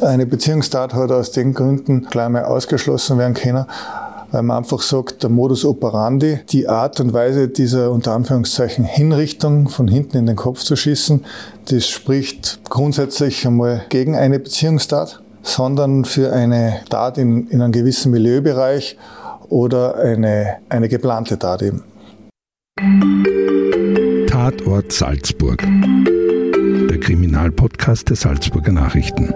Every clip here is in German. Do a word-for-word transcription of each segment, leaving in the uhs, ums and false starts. Eine Beziehungstat hat aus den Gründen gleich mal ausgeschlossen werden können, weil man einfach sagt, der Modus operandi, die Art und Weise dieser unter Anführungszeichen Hinrichtung von hinten in den Kopf zu schießen, das spricht grundsätzlich einmal gegen eine Beziehungstat, sondern für eine Tat in, in einem gewissen Milieubereich oder eine, eine geplante Tat eben. Tatort Salzburg, der Kriminalpodcast der Salzburger Nachrichten.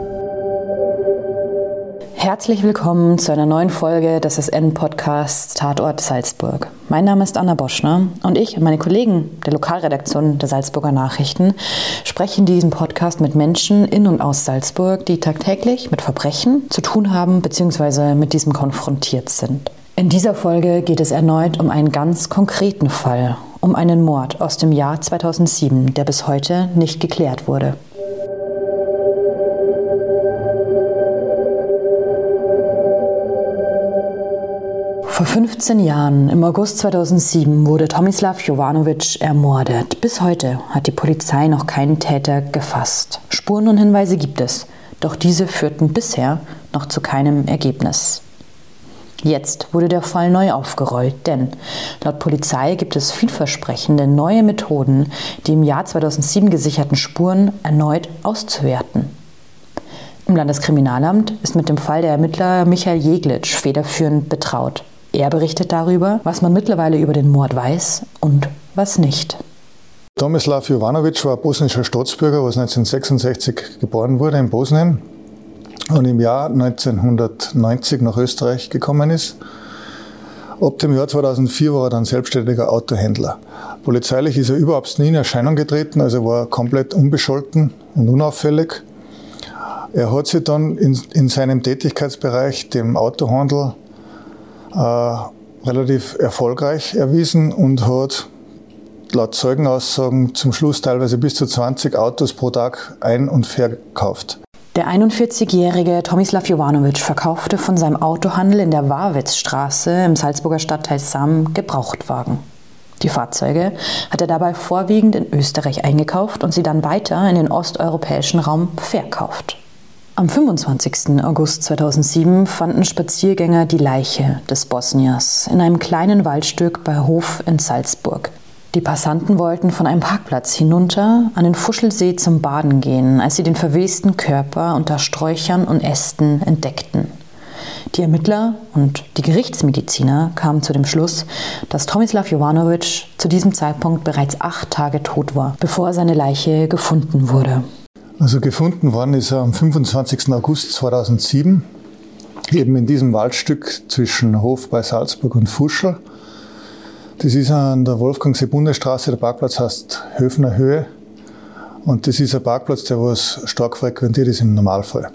Herzlich willkommen zu einer neuen Folge des S N-Podcasts Tatort Salzburg. Mein Name ist Anna Boschner und ich und meine Kollegen der Lokalredaktion der Salzburger Nachrichten sprechen diesen Podcast mit Menschen in und aus Salzburg, die tagtäglich mit Verbrechen zu tun haben bzw. mit diesem konfrontiert sind. In dieser Folge geht es erneut um einen ganz konkreten Fall, um einen Mord aus dem Jahr zweitausendsieben, der bis heute nicht geklärt wurde. Vor fünfzehn Jahren, im August zweitausendsieben, wurde Tomislav Jovanovic ermordet. Bis heute hat die Polizei noch keinen Täter gefasst. Spuren und Hinweise gibt es, doch diese führten bisher noch zu keinem Ergebnis. Jetzt wurde der Fall neu aufgerollt, denn laut Polizei gibt es vielversprechende neue Methoden, die im Jahr zweitausendsieben gesicherten Spuren erneut auszuwerten. Im Landeskriminalamt ist mit dem Fall der Ermittler Michael Jeglitsch federführend betraut. Er berichtet darüber, was man mittlerweile über den Mord weiß und was nicht. Tomislav Jovanovic war bosnischer Staatsbürger, was neunzehnhundertsechsundsechzig geboren wurde in Bosnien und im Jahr neunzehnhundertneunzig nach Österreich gekommen ist. Ab dem Jahr zweitausendvier war er dann selbstständiger Autohändler. Polizeilich ist er überhaupt nie in Erscheinung getreten, also war er komplett unbescholten und unauffällig. Er hat sich dann in, in seinem Tätigkeitsbereich, dem Autohandel, Äh, relativ erfolgreich erwiesen und hat laut Zeugenaussagen zum Schluss teilweise bis zu zwanzig Autos pro Tag ein- und verkauft. Der einundvierzigjährige Tomislav Jovanovic verkaufte von seinem Autohandel in der Wawitzstraße im Salzburger Stadtteil Samm Gebrauchtwagen. Die Fahrzeuge hat er dabei vorwiegend in Österreich eingekauft und sie dann weiter in den osteuropäischen Raum verkauft. Am fünfundzwanzigsten August zweitausendsieben fanden Spaziergänger die Leiche des Bosniers in einem kleinen Waldstück bei Hof in Salzburg. Die Passanten wollten von einem Parkplatz hinunter an den Fuschlsee zum Baden gehen, als sie den verwesten Körper unter Sträuchern und Ästen entdeckten. Die Ermittler und die Gerichtsmediziner kamen zu dem Schluss, dass Tomislav Jovanovic zu diesem Zeitpunkt bereits acht Tage tot war, bevor seine Leiche gefunden wurde. Also gefunden worden ist er am fünfundzwanzigsten August zweitausendsieben, eben in diesem Waldstück zwischen Hof bei Salzburg und Fuschl. Das ist an der Wolfgangsee Bundesstraße, der Parkplatz heißt Höfner Höhe. Und das ist ein Parkplatz, der was stark frequentiert ist im Normalfall.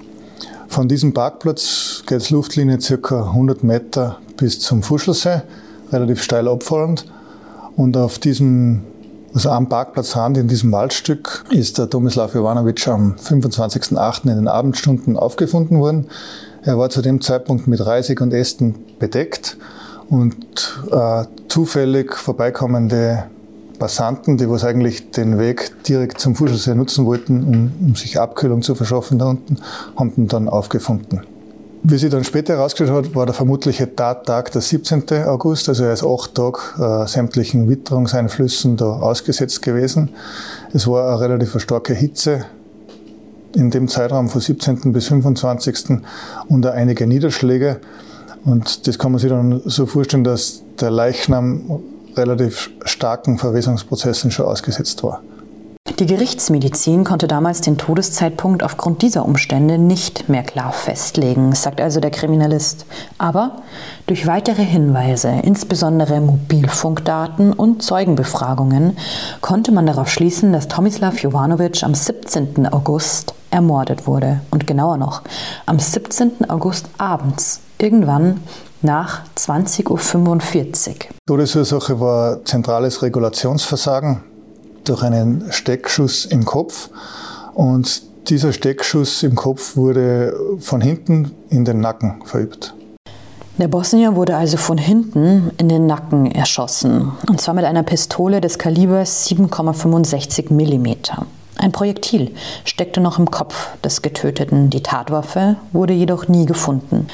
Von diesem Parkplatz geht es Luftlinie ca. hundert Meter bis zum Fuschlsee, relativ steil abfallend. Und auf diesem Also am Parkplatzrand in diesem Waldstück ist der Tomislav Jovanovic am fünfundzwanzigsten achten in den Abendstunden aufgefunden worden. Er war zu dem Zeitpunkt mit Reisig und Ästen bedeckt und äh, zufällig vorbeikommende Passanten, die was eigentlich den Weg direkt zum Fuschlsee nutzen wollten, um, um sich Abkühlung zu verschaffen da unten, haben ihn dann aufgefunden. Wie sie dann später herausgeschaut hat, war der vermutliche Tattag der siebzehnten August, also er ist acht Tage äh, sämtlichen Witterungseinflüssen da ausgesetzt gewesen. Es war eine relativ starke Hitze in dem Zeitraum von siebzehnten bis fünfundzwanzigsten und einige Niederschläge. Und das kann man sich dann so vorstellen, dass der Leichnam relativ starken Verwesungsprozessen schon ausgesetzt war. Die Gerichtsmedizin konnte damals den Todeszeitpunkt aufgrund dieser Umstände nicht mehr klar festlegen, sagt also der Kriminalist. Aber durch weitere Hinweise, insbesondere Mobilfunkdaten und Zeugenbefragungen, konnte man darauf schließen, dass Tomislav Jovanovic am siebzehnten August ermordet wurde. Und genauer noch, am siebzehnten August abends, irgendwann nach zwanzig Uhr fünfundvierzig. Todesursache war zentrales Regulationsversagen durch einen Steckschuss im Kopf. Und dieser Steckschuss im Kopf wurde von hinten in den Nacken verübt. Der Bosnier wurde also von hinten in den Nacken erschossen. Und zwar mit einer Pistole des Kalibers sieben Komma fünfundsechzig Millimeter. Ein Projektil steckte noch im Kopf des Getöteten. Die Tatwaffe wurde jedoch nie gefunden.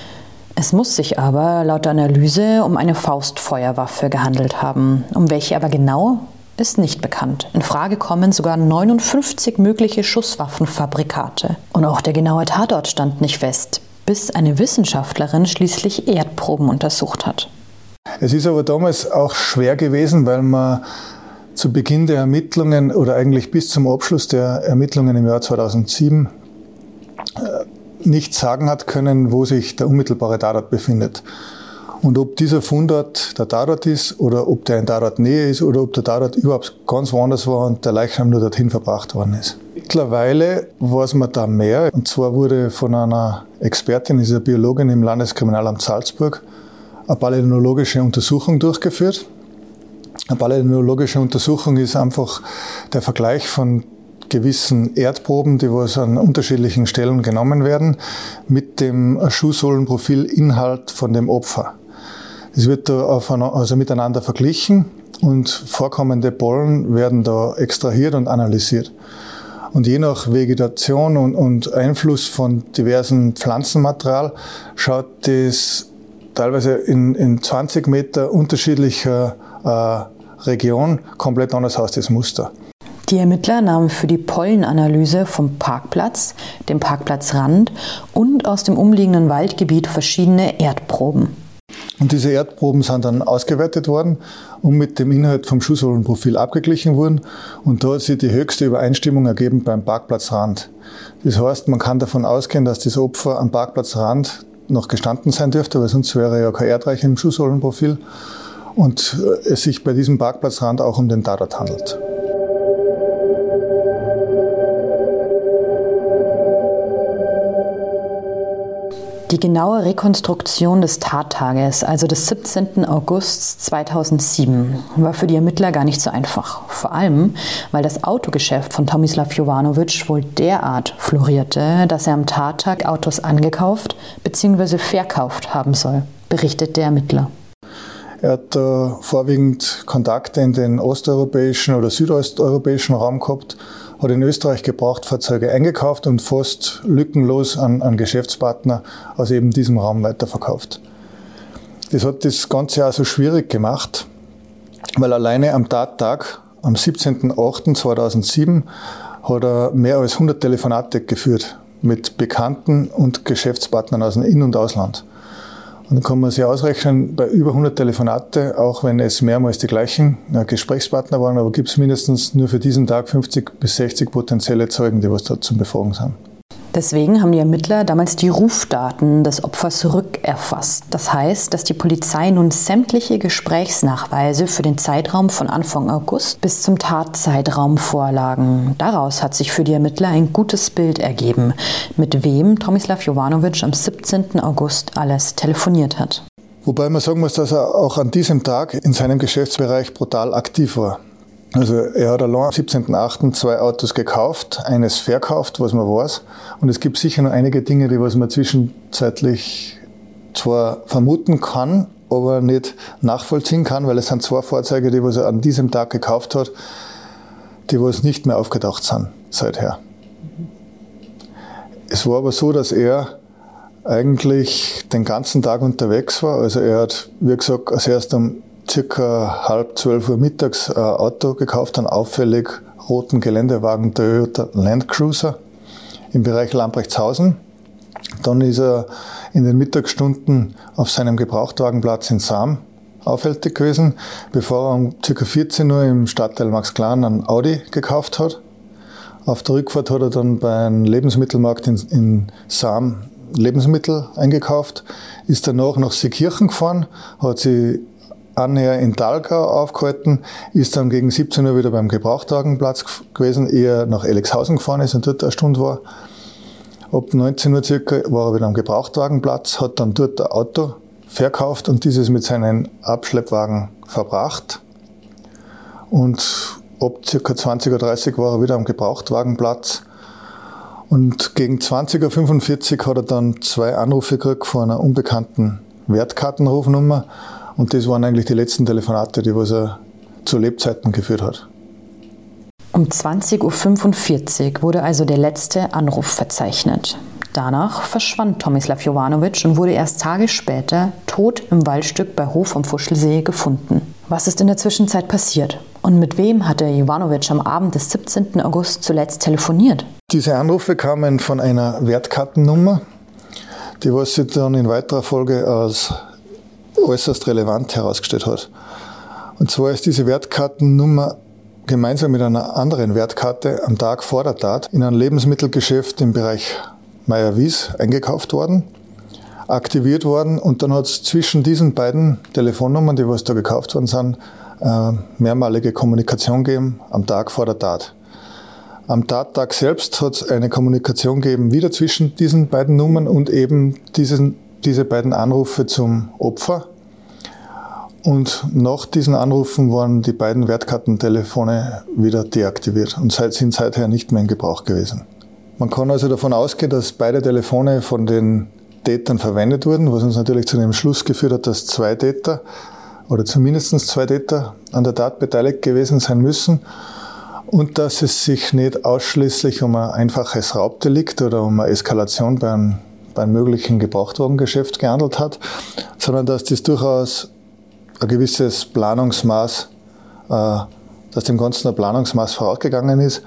Es muss sich aber laut der Analyse um eine Faustfeuerwaffe gehandelt haben. Um welche aber genau, ist nicht bekannt. In Frage kommen sogar neunundfünfzig mögliche Schusswaffenfabrikate. Und auch der genaue Tatort stand nicht fest, bis eine Wissenschaftlerin schließlich Erdproben untersucht hat. Es ist aber damals auch schwer gewesen, weil man zu Beginn der Ermittlungen oder eigentlich bis zum Abschluss der Ermittlungen im Jahr zweitausendsieben nicht sagen hat können, wo sich der unmittelbare Tatort befindet. Und ob dieser Fundort der Tatort ist oder ob der in Tatortnähe ist oder ob der Tatort überhaupt ganz woanders war und der Leichnam nur dorthin verbracht worden ist. Mittlerweile weiß man da mehr. Und zwar wurde von einer Expertin, dieser Biologin im Landeskriminalamt Salzburg, eine paläontologische Untersuchung durchgeführt. Eine paläontologische Untersuchung ist einfach der Vergleich von gewissen Erdproben, die was an unterschiedlichen Stellen genommen werden, mit dem Schuhsohlenprofilinhalt von dem Opfer. Es wird da auf, also miteinander verglichen und vorkommende Pollen werden da extrahiert und analysiert. Und je nach Vegetation und, und Einfluss von diversen Pflanzenmaterial schaut das teilweise in, in zwanzig Meter unterschiedlicher äh, Region komplett anders aus, das Muster. Die Ermittler nahmen für die Pollenanalyse vom Parkplatz, dem Parkplatzrand und aus dem umliegenden Waldgebiet verschiedene Erdproben. Und diese Erdproben sind dann ausgewertet worden und mit dem Inhalt vom Schuhsohlenprofil abgeglichen worden. Und da hat sich die höchste Übereinstimmung ergeben beim Parkplatzrand. Das heißt, man kann davon ausgehen, dass das Opfer am Parkplatzrand noch gestanden sein dürfte, weil sonst wäre ja kein Erdreich im Schuhsohlenprofil. Und es sich bei diesem Parkplatzrand auch um den Tatort handelt. Die genaue Rekonstruktion des Tattages, also des siebzehnten August zweitausendsieben, war für die Ermittler gar nicht so einfach. Vor allem, weil das Autogeschäft von Tomislav Jovanovic wohl derart florierte, dass er am Tattag Autos angekauft bzw. verkauft haben soll, berichtet der Ermittler. Er hat äh, vorwiegend Kontakte in den osteuropäischen oder südosteuropäischen Raum gehabt, hat in Österreich Gebrauchtfahrzeuge eingekauft und fast lückenlos an, an Geschäftspartner aus eben diesem Raum weiterverkauft. Das hat das Ganze auch so schwierig gemacht, weil alleine am Tattag, am siebzehnten achten zweitausendsieben, hat er mehr als hundert Telefonate geführt mit Bekannten und Geschäftspartnern aus dem In- und Ausland. Und dann kann man sich ausrechnen, bei über hundert Telefonate, auch wenn es mehrmals die gleichen Gesprächspartner waren, aber gibt es mindestens nur für diesen Tag fünfzig bis sechzig potenzielle Zeugen, die was dort zum Befragen sind. Deswegen haben die Ermittler damals die Rufdaten des Opfers rückerfasst. Das heißt, dass die Polizei nun sämtliche Gesprächsnachweise für den Zeitraum von Anfang August bis zum Tatzeitraum vorlagen. Daraus hat sich für die Ermittler ein gutes Bild ergeben, mit wem Tomislav Jovanovic am siebzehnten August alles telefoniert hat. Wobei man sagen muss, dass er auch an diesem Tag in seinem Geschäftsbereich brutal aktiv war. Also er hat allein am siebzehnten achten zwei Autos gekauft, eines verkauft, was man weiß. Und es gibt sicher noch einige Dinge, die was man zwischenzeitlich zwar vermuten kann, aber nicht nachvollziehen kann, weil es sind zwei Fahrzeuge, die was er an diesem Tag gekauft hat, die was nicht mehr aufgetaucht sind seither. Es war aber so, dass er eigentlich den ganzen Tag unterwegs war. Also er hat, wie gesagt, als erst am circa halb zwölf Uhr mittags ein Auto gekauft, einen auffällig roten Geländewagen Toyota Landcruiser im Bereich Lambrechtshausen. Dann ist er in den Mittagsstunden auf seinem Gebrauchtwagenplatz in Samm auffällig gewesen, bevor er um ca. vierzehn Uhr im Stadtteil Maxglan einen Audi gekauft hat. Auf der Rückfahrt hat er dann beim Lebensmittelmarkt in, in Samm Lebensmittel eingekauft, ist danach nach Seekirchen gefahren, hat sie annäher in Thalgau aufgehalten, ist dann gegen siebzehn Uhr wieder beim Gebrauchtwagenplatz gewesen, ehe er nach Elixhausen gefahren ist und dort eine Stunde war. Ab neunzehn Uhr circa war er wieder am Gebrauchtwagenplatz, hat dann dort ein Auto verkauft und dieses mit seinen Abschleppwagen verbracht. Und ab circa zwanzig Uhr dreißig war er wieder am Gebrauchtwagenplatz. Und gegen zwanzig Uhr fünfundvierzig hat er dann zwei Anrufe gekriegt von einer unbekannten Wertkartenrufnummer. Und das waren eigentlich die letzten Telefonate, die was er zu Lebzeiten geführt hat. Um zwanzig Uhr fünfundvierzig wurde also der letzte Anruf verzeichnet. Danach verschwand Tomislav Jovanovic und wurde erst Tage später tot im Waldstück bei Hof am Fuschlsee gefunden. Was ist in der Zwischenzeit passiert? Und mit wem hatte Jovanovic am Abend des siebzehnten August zuletzt telefoniert? Diese Anrufe kamen von einer Wertkartennummer, die was sich dann in weiterer Folge als äußerst relevant herausgestellt hat. Und zwar ist diese Wertkartennummer gemeinsam mit einer anderen Wertkarte am Tag vor der Tat in ein Lebensmittelgeschäft im Bereich Mayer Wies eingekauft worden, aktiviert worden, und dann hat es zwischen diesen beiden Telefonnummern, die was da gekauft worden sind, mehrmalige Kommunikation gegeben am Tag vor der Tat. Am Tattag selbst hat es eine Kommunikation gegeben, wieder zwischen diesen beiden Nummern und eben diesen, diese beiden Anrufe zum Opfer. Und nach diesen Anrufen waren die beiden Wertkartentelefone wieder deaktiviert und sind seither nicht mehr in Gebrauch gewesen. Man kann also davon ausgehen, dass beide Telefone von den Tätern verwendet wurden, was uns natürlich zu dem Schluss geführt hat, dass zwei Täter oder zumindest zwei Täter an der Tat beteiligt gewesen sein müssen. Und dass es sich nicht ausschließlich um ein einfaches Raubdelikt oder um eine Eskalation bei einem, bei einem möglichen Gebrauchtwagengeschäft gehandelt hat, sondern dass das durchaus ein gewisses Planungsmaß, äh, dass dem Ganzen ein Planungsmaß vorausgegangen ist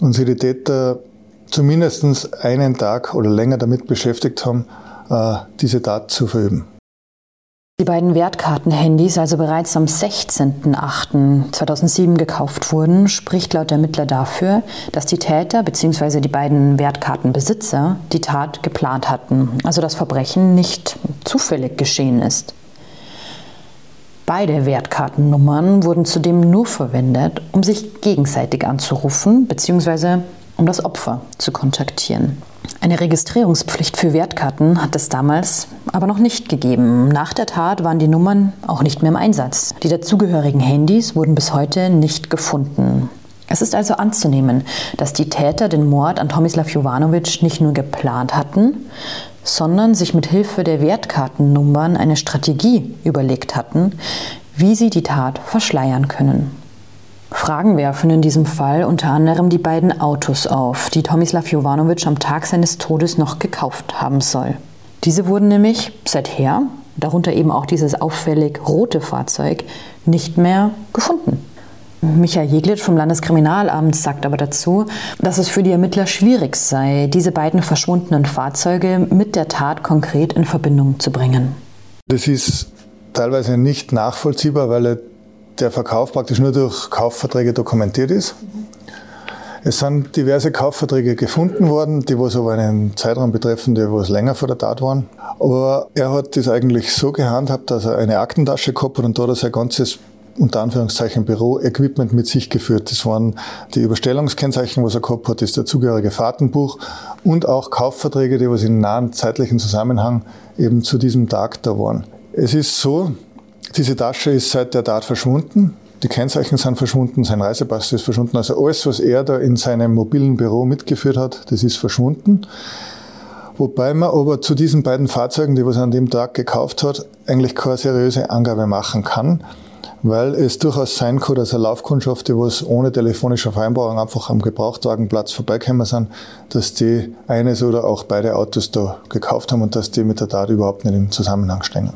und sich die Täter zumindest einen Tag oder länger damit beschäftigt haben, äh, diese Tat zu verüben. Die beiden Wertkartenhandys, also bereits am sechzehnten achten zweitausendsieben gekauft wurden, spricht laut Ermittler dafür, dass die Täter bzw. die beiden Wertkartenbesitzer die Tat geplant hatten, also das Verbrechen nicht zufällig geschehen ist. Beide Wertkartennummern wurden zudem nur verwendet, um sich gegenseitig anzurufen bzw. um das Opfer zu kontaktieren. Eine Registrierungspflicht für Wertkarten hat es damals aber noch nicht gegeben. Nach der Tat waren die Nummern auch nicht mehr im Einsatz. Die dazugehörigen Handys wurden bis heute nicht gefunden. Es ist also anzunehmen, dass die Täter den Mord an Tomislav Jovanovic nicht nur geplant hatten, sondern sich mit Hilfe der Wertkartennummern eine Strategie überlegt hatten, wie sie die Tat verschleiern können. Fragen werfen in diesem Fall unter anderem die beiden Autos auf, die Tomislav Jovanovic am Tag seines Todes noch gekauft haben soll. Diese wurden nämlich seither, darunter eben auch dieses auffällig rote Fahrzeug, nicht mehr gefunden. Michael Jeglitsch vom Landeskriminalamt sagt aber dazu, dass es für die Ermittler schwierig sei, diese beiden verschwundenen Fahrzeuge mit der Tat konkret in Verbindung zu bringen. Das ist teilweise nicht nachvollziehbar, weil der Verkauf praktisch nur durch Kaufverträge dokumentiert ist. Es sind diverse Kaufverträge gefunden worden, die was aber einen Zeitraum betreffen, die was länger vor der Tat waren. Aber er hat das eigentlich so gehandhabt, dass er eine Aktentasche gehabt hat und da sein ganzes, unter Anführungszeichen, Büro-Equipment mit sich geführt. Das waren die Überstellungskennzeichen, was er gehabt hat, das dazugehörige Fahrtenbuch und auch Kaufverträge, die was in nahen zeitlichen Zusammenhang eben zu diesem Tag da waren. Es ist so, diese Tasche ist seit der Tat verschwunden, die Kennzeichen sind verschwunden, sein Reisepass ist verschwunden. Also alles, was er da in seinem mobilen Büro mitgeführt hat, das ist verschwunden. Wobei man aber zu diesen beiden Fahrzeugen, die was er an dem Tag gekauft hat, eigentlich keine seriöse Angabe machen kann, weil es durchaus sein kann, dass eine Laufkundschaft, die was ohne telefonische Vereinbarung einfach am Gebrauchtwagenplatz vorbeigekommen sind, dass die eines oder auch beide Autos da gekauft haben und dass die mit der Tat überhaupt nicht im Zusammenhang stehen.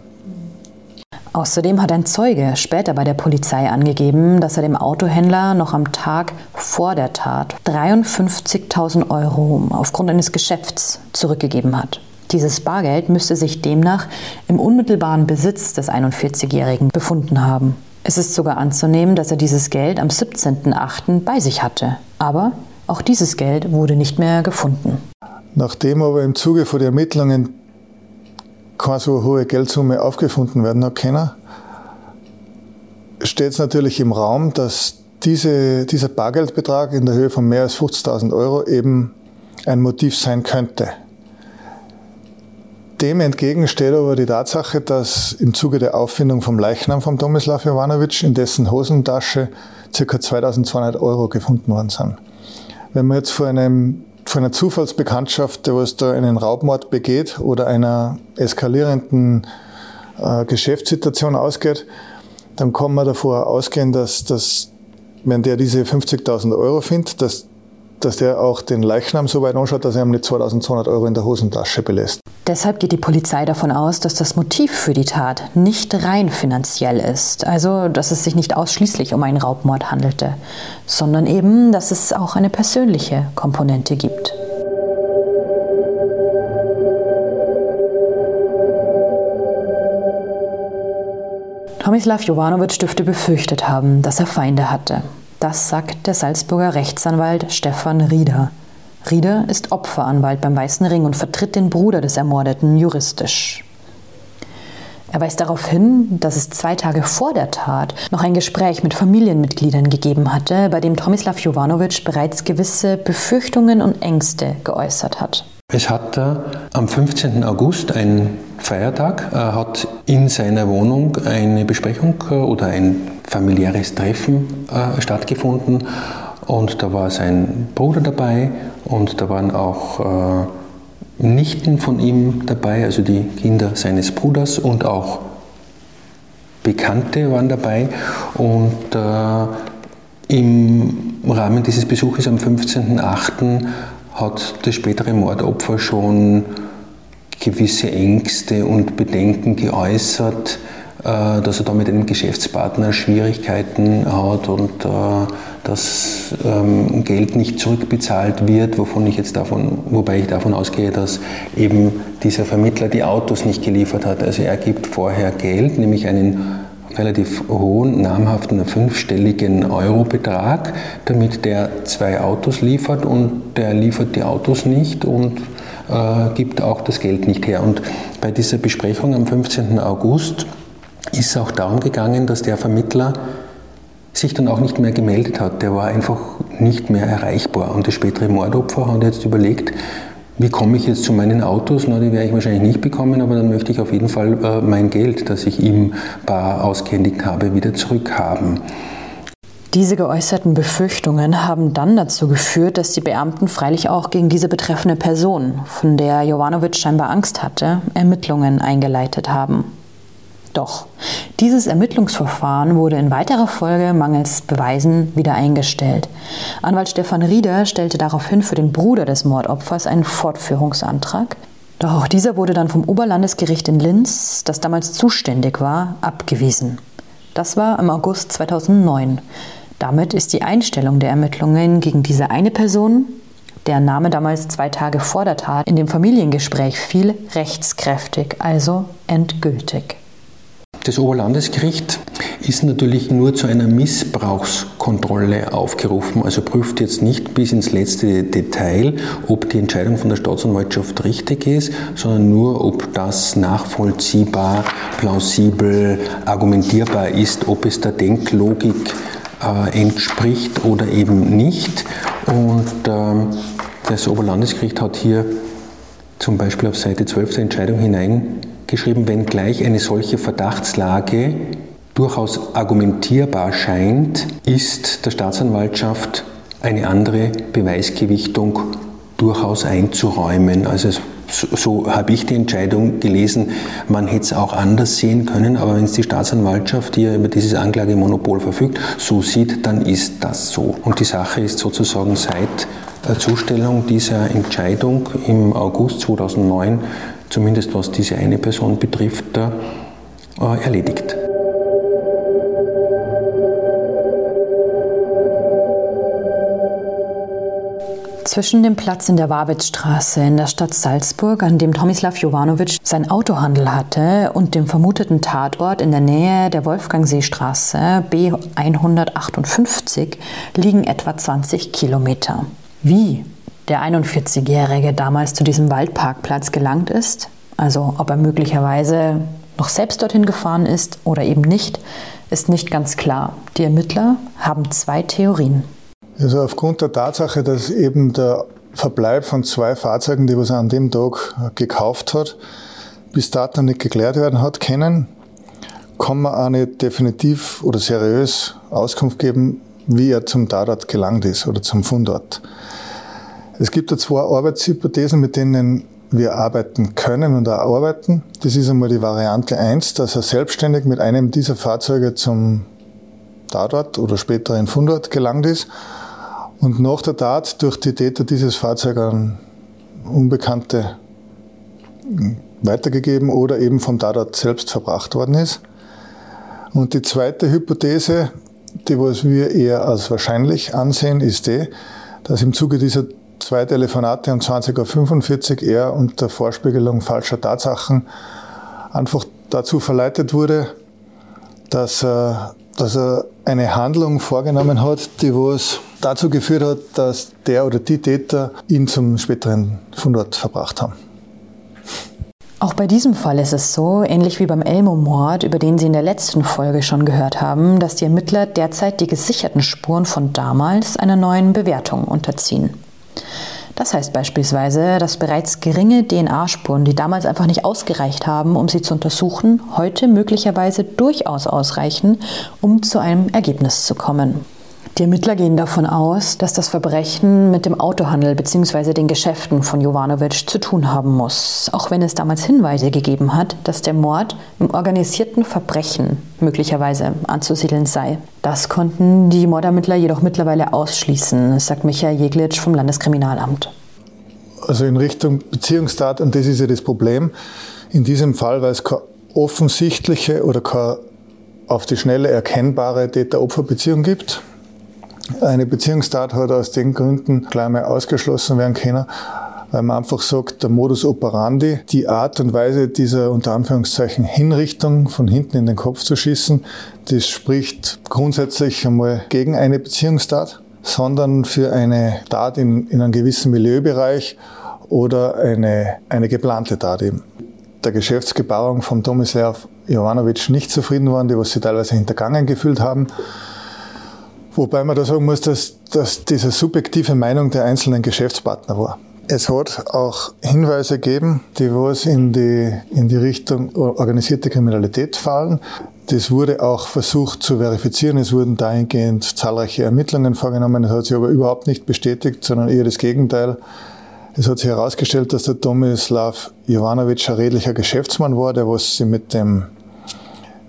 Außerdem hat ein Zeuge später bei der Polizei angegeben, dass er dem Autohändler noch am Tag vor der Tat dreiundfünfzigtausend Euro aufgrund eines Geschäfts zurückgegeben hat. Dieses Bargeld müsste sich demnach im unmittelbaren Besitz des einundvierzigjährigen befunden haben. Es ist sogar anzunehmen, dass er dieses Geld am siebzehnten achten bei sich hatte. Aber auch dieses Geld wurde nicht mehr gefunden. Nachdem aber im Zuge von den Ermittlungen keine so hohe Geldsumme aufgefunden werden hat können, steht es natürlich im Raum, dass diese, dieser Bargeldbetrag in der Höhe von mehr als fünfzigtausend Euro eben ein Motiv sein könnte. Dem entgegen steht aber die Tatsache, dass im Zuge der Auffindung vom Leichnam von Tomislav Jovanovic in dessen Hosentasche ca. zweitausendzweihundert Euro gefunden worden sind. Wenn man jetzt von, einem, von einer Zufallsbekanntschaft, der was da einen Raubmord begeht oder einer eskalierenden äh, Geschäftssituation ausgeht, dann kann man davor ausgehen, dass, dass wenn der diese fünfzigtausend Euro findet, dass dass der auch den Leichnam so weit anschaut, dass er ihm nicht zweitausendzweihundert Euro in der Hosentasche belässt. Deshalb geht die Polizei davon aus, dass das Motiv für die Tat nicht rein finanziell ist. Also, dass es sich nicht ausschließlich um einen Raubmord handelte, sondern eben, dass es auch eine persönliche Komponente gibt. Tomislav Jovanovic dürfte befürchtet haben, dass er Feinde hatte. Das sagt der Salzburger Rechtsanwalt Stefan Rieder. Rieder ist Opferanwalt beim Weißen Ring und vertritt den Bruder des Ermordeten juristisch. Er weist darauf hin, dass es zwei Tage vor der Tat noch ein Gespräch mit Familienmitgliedern gegeben hatte, bei dem Tomislav Jovanovic bereits gewisse Befürchtungen und Ängste geäußert hat. Es hat am fünfzehnten August, ein Feiertag, hat in seiner Wohnung eine Besprechung oder ein familiäres Treffen äh, stattgefunden, und da war sein Bruder dabei und da waren auch äh, Nichten von ihm dabei, also die Kinder seines Bruders, und auch Bekannte waren dabei, und äh, im Rahmen dieses Besuches am fünfzehnten achten hat das spätere Mordopfer schon gewisse Ängste und Bedenken geäußert, dass er da mit einem Geschäftspartner Schwierigkeiten hat und äh, dass ähm, Geld nicht zurückbezahlt wird, wovon ich jetzt davon, wobei ich davon ausgehe, dass eben dieser Vermittler die Autos nicht geliefert hat. Also er gibt vorher Geld, nämlich einen relativ hohen, namhaften, fünfstelligen Eurobetrag, damit der zwei Autos liefert, und der liefert die Autos nicht und äh, gibt auch das Geld nicht her. Und bei dieser Besprechung am fünfzehnten August ist auch darum gegangen, dass der Vermittler sich dann auch nicht mehr gemeldet hat. Der war einfach nicht mehr erreichbar. Und das spätere Mordopfer hat jetzt überlegt, wie komme ich jetzt zu meinen Autos? Na, die werde ich wahrscheinlich nicht bekommen, aber dann möchte ich auf jeden Fall äh, mein Geld, das ich ihm bar ausgehändigt habe, wieder zurückhaben. Diese geäußerten Befürchtungen haben dann dazu geführt, dass die Beamten freilich auch gegen diese betreffende Person, von der Jovanovic scheinbar Angst hatte, Ermittlungen eingeleitet haben. Doch dieses Ermittlungsverfahren wurde in weiterer Folge mangels Beweisen wieder eingestellt. Anwalt Stefan Rieder stellte daraufhin für den Bruder des Mordopfers einen Fortführungsantrag. Doch auch dieser wurde dann vom Oberlandesgericht in Linz, das damals zuständig war, abgewiesen. Das war im August zweitausendneun. Damit ist die Einstellung der Ermittlungen gegen diese eine Person, der Name damals zwei Tage vor der Tat in dem Familiengespräch fiel, rechtskräftig, also endgültig. Das Oberlandesgericht ist natürlich nur zu einer Missbrauchskontrolle aufgerufen, also prüft jetzt nicht bis ins letzte Detail, ob die Entscheidung von der Staatsanwaltschaft richtig ist, sondern nur, ob das nachvollziehbar, plausibel, argumentierbar ist, ob es der Denklogik äh, entspricht oder eben nicht. Und äh, das Oberlandesgericht hat hier zum Beispiel auf Seite zwölf der Entscheidung hinein geschrieben, wenngleich eine solche Verdachtslage durchaus argumentierbar scheint, ist der Staatsanwaltschaft eine andere Beweisgewichtung durchaus einzuräumen. Also so, so habe ich die Entscheidung gelesen, man hätte es auch anders sehen können, aber wenn es die Staatsanwaltschaft hier über dieses Anklagemonopol verfügt, so sieht, dann ist das so. Und die Sache ist sozusagen seit der Zustellung dieser Entscheidung im August zweitausendneun, zumindest was diese eine Person betrifft, äh, erledigt. zwischen dem Platz in der Wawitzstraße in der Stadt Salzburg, an dem Tomislav Jovanovic sein Autohandel hatte, und dem vermuteten Tatort in der Nähe der Wolfgangseestraße B hundertachtundfünfzig liegen etwa zwanzig Kilometer. Wie der einundvierzigjährige damals zu diesem Waldparkplatz gelangt ist, also ob er möglicherweise noch selbst dorthin gefahren ist oder eben nicht, ist nicht ganz klar. Die Ermittler haben zwei Theorien. Also aufgrund der Tatsache, dass eben der Verbleib von zwei Fahrzeugen, die was er an dem Tag gekauft hat, bis dato nicht geklärt werden hat können, kann man auch nicht definitiv oder seriös Auskunft geben, wie er zum Tatort gelangt ist oder zum Fundort. Es gibt da zwei Arbeitshypothesen, mit denen wir arbeiten können und auch arbeiten. Das ist einmal die Variante eins, dass er selbstständig mit einem dieser Fahrzeuge zum Tatort oder späteren Fundort gelangt ist und nach der Tat durch die Täter dieses Fahrzeug an Unbekannte weitergegeben oder eben vom Tatort selbst verbracht worden ist. Und die zweite Hypothese, die was wir eher als wahrscheinlich ansehen, ist die, dass im Zuge dieser zwei Telefonate um zwanzig Uhr fünfundvierzig er unter Vorspiegelung falscher Tatsachen einfach dazu verleitet wurde, dass er, dass er eine Handlung vorgenommen hat, die was dazu geführt hat, dass der oder die Täter ihn zum späteren Fundort verbracht haben. Auch bei diesem Fall ist es so, ähnlich wie beim Elmo-Mord, über den Sie in der letzten Folge schon gehört haben, dass die Ermittler derzeit die gesicherten Spuren von damals einer neuen Bewertung unterziehen. Das heißt beispielsweise, dass bereits geringe D N A-Spuren, die damals einfach nicht ausgereicht haben, um sie zu untersuchen, heute möglicherweise durchaus ausreichen, um zu einem Ergebnis zu kommen. Die Ermittler gehen davon aus, dass das Verbrechen mit dem Autohandel bzw. den Geschäften von Jovanovic zu tun haben muss, auch wenn es damals Hinweise gegeben hat, dass der Mord im organisierten Verbrechen möglicherweise anzusiedeln sei. Das konnten die Mordermittler jedoch mittlerweile ausschließen, sagt Michael Jeglitsch vom Landeskriminalamt. Also in Richtung Beziehungstat, und das ist ja das Problem, in diesem Fall, weil es keine offensichtliche oder keine auf die Schnelle erkennbare Täter-Opfer-Beziehung gibt. Eine Beziehungstat hat aus den Gründen gleich mal ausgeschlossen werden können, weil man einfach sagt, der Modus operandi, die Art und Weise dieser unter Anführungszeichen Hinrichtung von hinten in den Kopf zu schießen, das spricht grundsätzlich einmal gegen eine Beziehungstat, sondern für eine Tat in, in einem gewissen Milieubereich oder eine, eine geplante Tat eben. Der Geschäftsgebarung von Tomislav Jovanovic nicht zufrieden waren, die was sie teilweise hintergangen gefühlt haben. Wobei man da sagen muss, dass, dass diese subjektive Meinung der einzelnen Geschäftspartner war. Es hat auch Hinweise gegeben, die was in die, in die Richtung organisierte Kriminalität fallen. Das wurde auch versucht zu verifizieren. Es wurden dahingehend zahlreiche Ermittlungen vorgenommen. Das hat sich aber überhaupt nicht bestätigt, sondern eher das Gegenteil. Es hat sich herausgestellt, dass der Tomislav Jovanovic ein redlicher Geschäftsmann war, der was sie mit dem,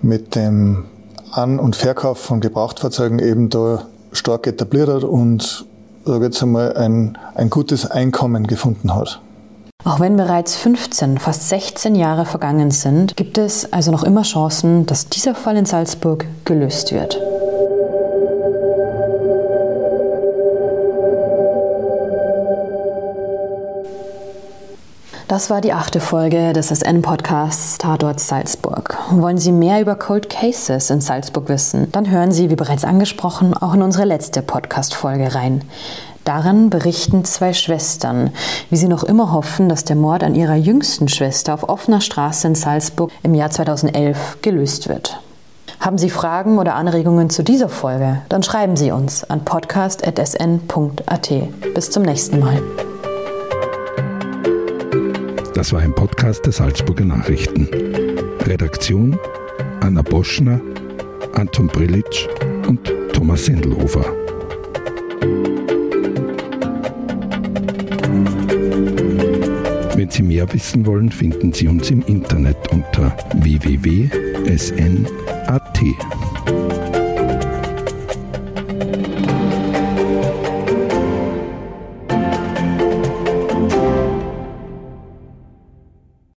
mit dem An- und Verkauf von Gebrauchtfahrzeugen eben da stark etabliert hat und sage jetzt einmal ein, ein gutes Einkommen gefunden hat. Auch wenn bereits fünfzehn, fast sechzehn Jahre vergangen sind, gibt es also noch immer Chancen, dass dieser Fall in Salzburg gelöst wird. Das war die achte Folge des S N-Podcasts Tatort Salzburg. Wollen Sie mehr über Cold Cases in Salzburg wissen, dann hören Sie, wie bereits angesprochen, auch in unsere letzte Podcast-Folge rein. Darin berichten zwei Schwestern, wie sie noch immer hoffen, dass der Mord an ihrer jüngsten Schwester auf offener Straße in Salzburg im Jahr zweitausendelf gelöst wird. Haben Sie Fragen oder Anregungen zu dieser Folge? Dann schreiben Sie uns an podcast punkt s n punkt a t. Bis zum nächsten Mal. Das war ein Podcast der Salzburger Nachrichten. Redaktion Anna Boschner, Anton Brillitsch und Thomas Sendlhofer. Wenn Sie mehr wissen wollen, finden Sie uns im Internet unter w w w punkt s n punkt a t.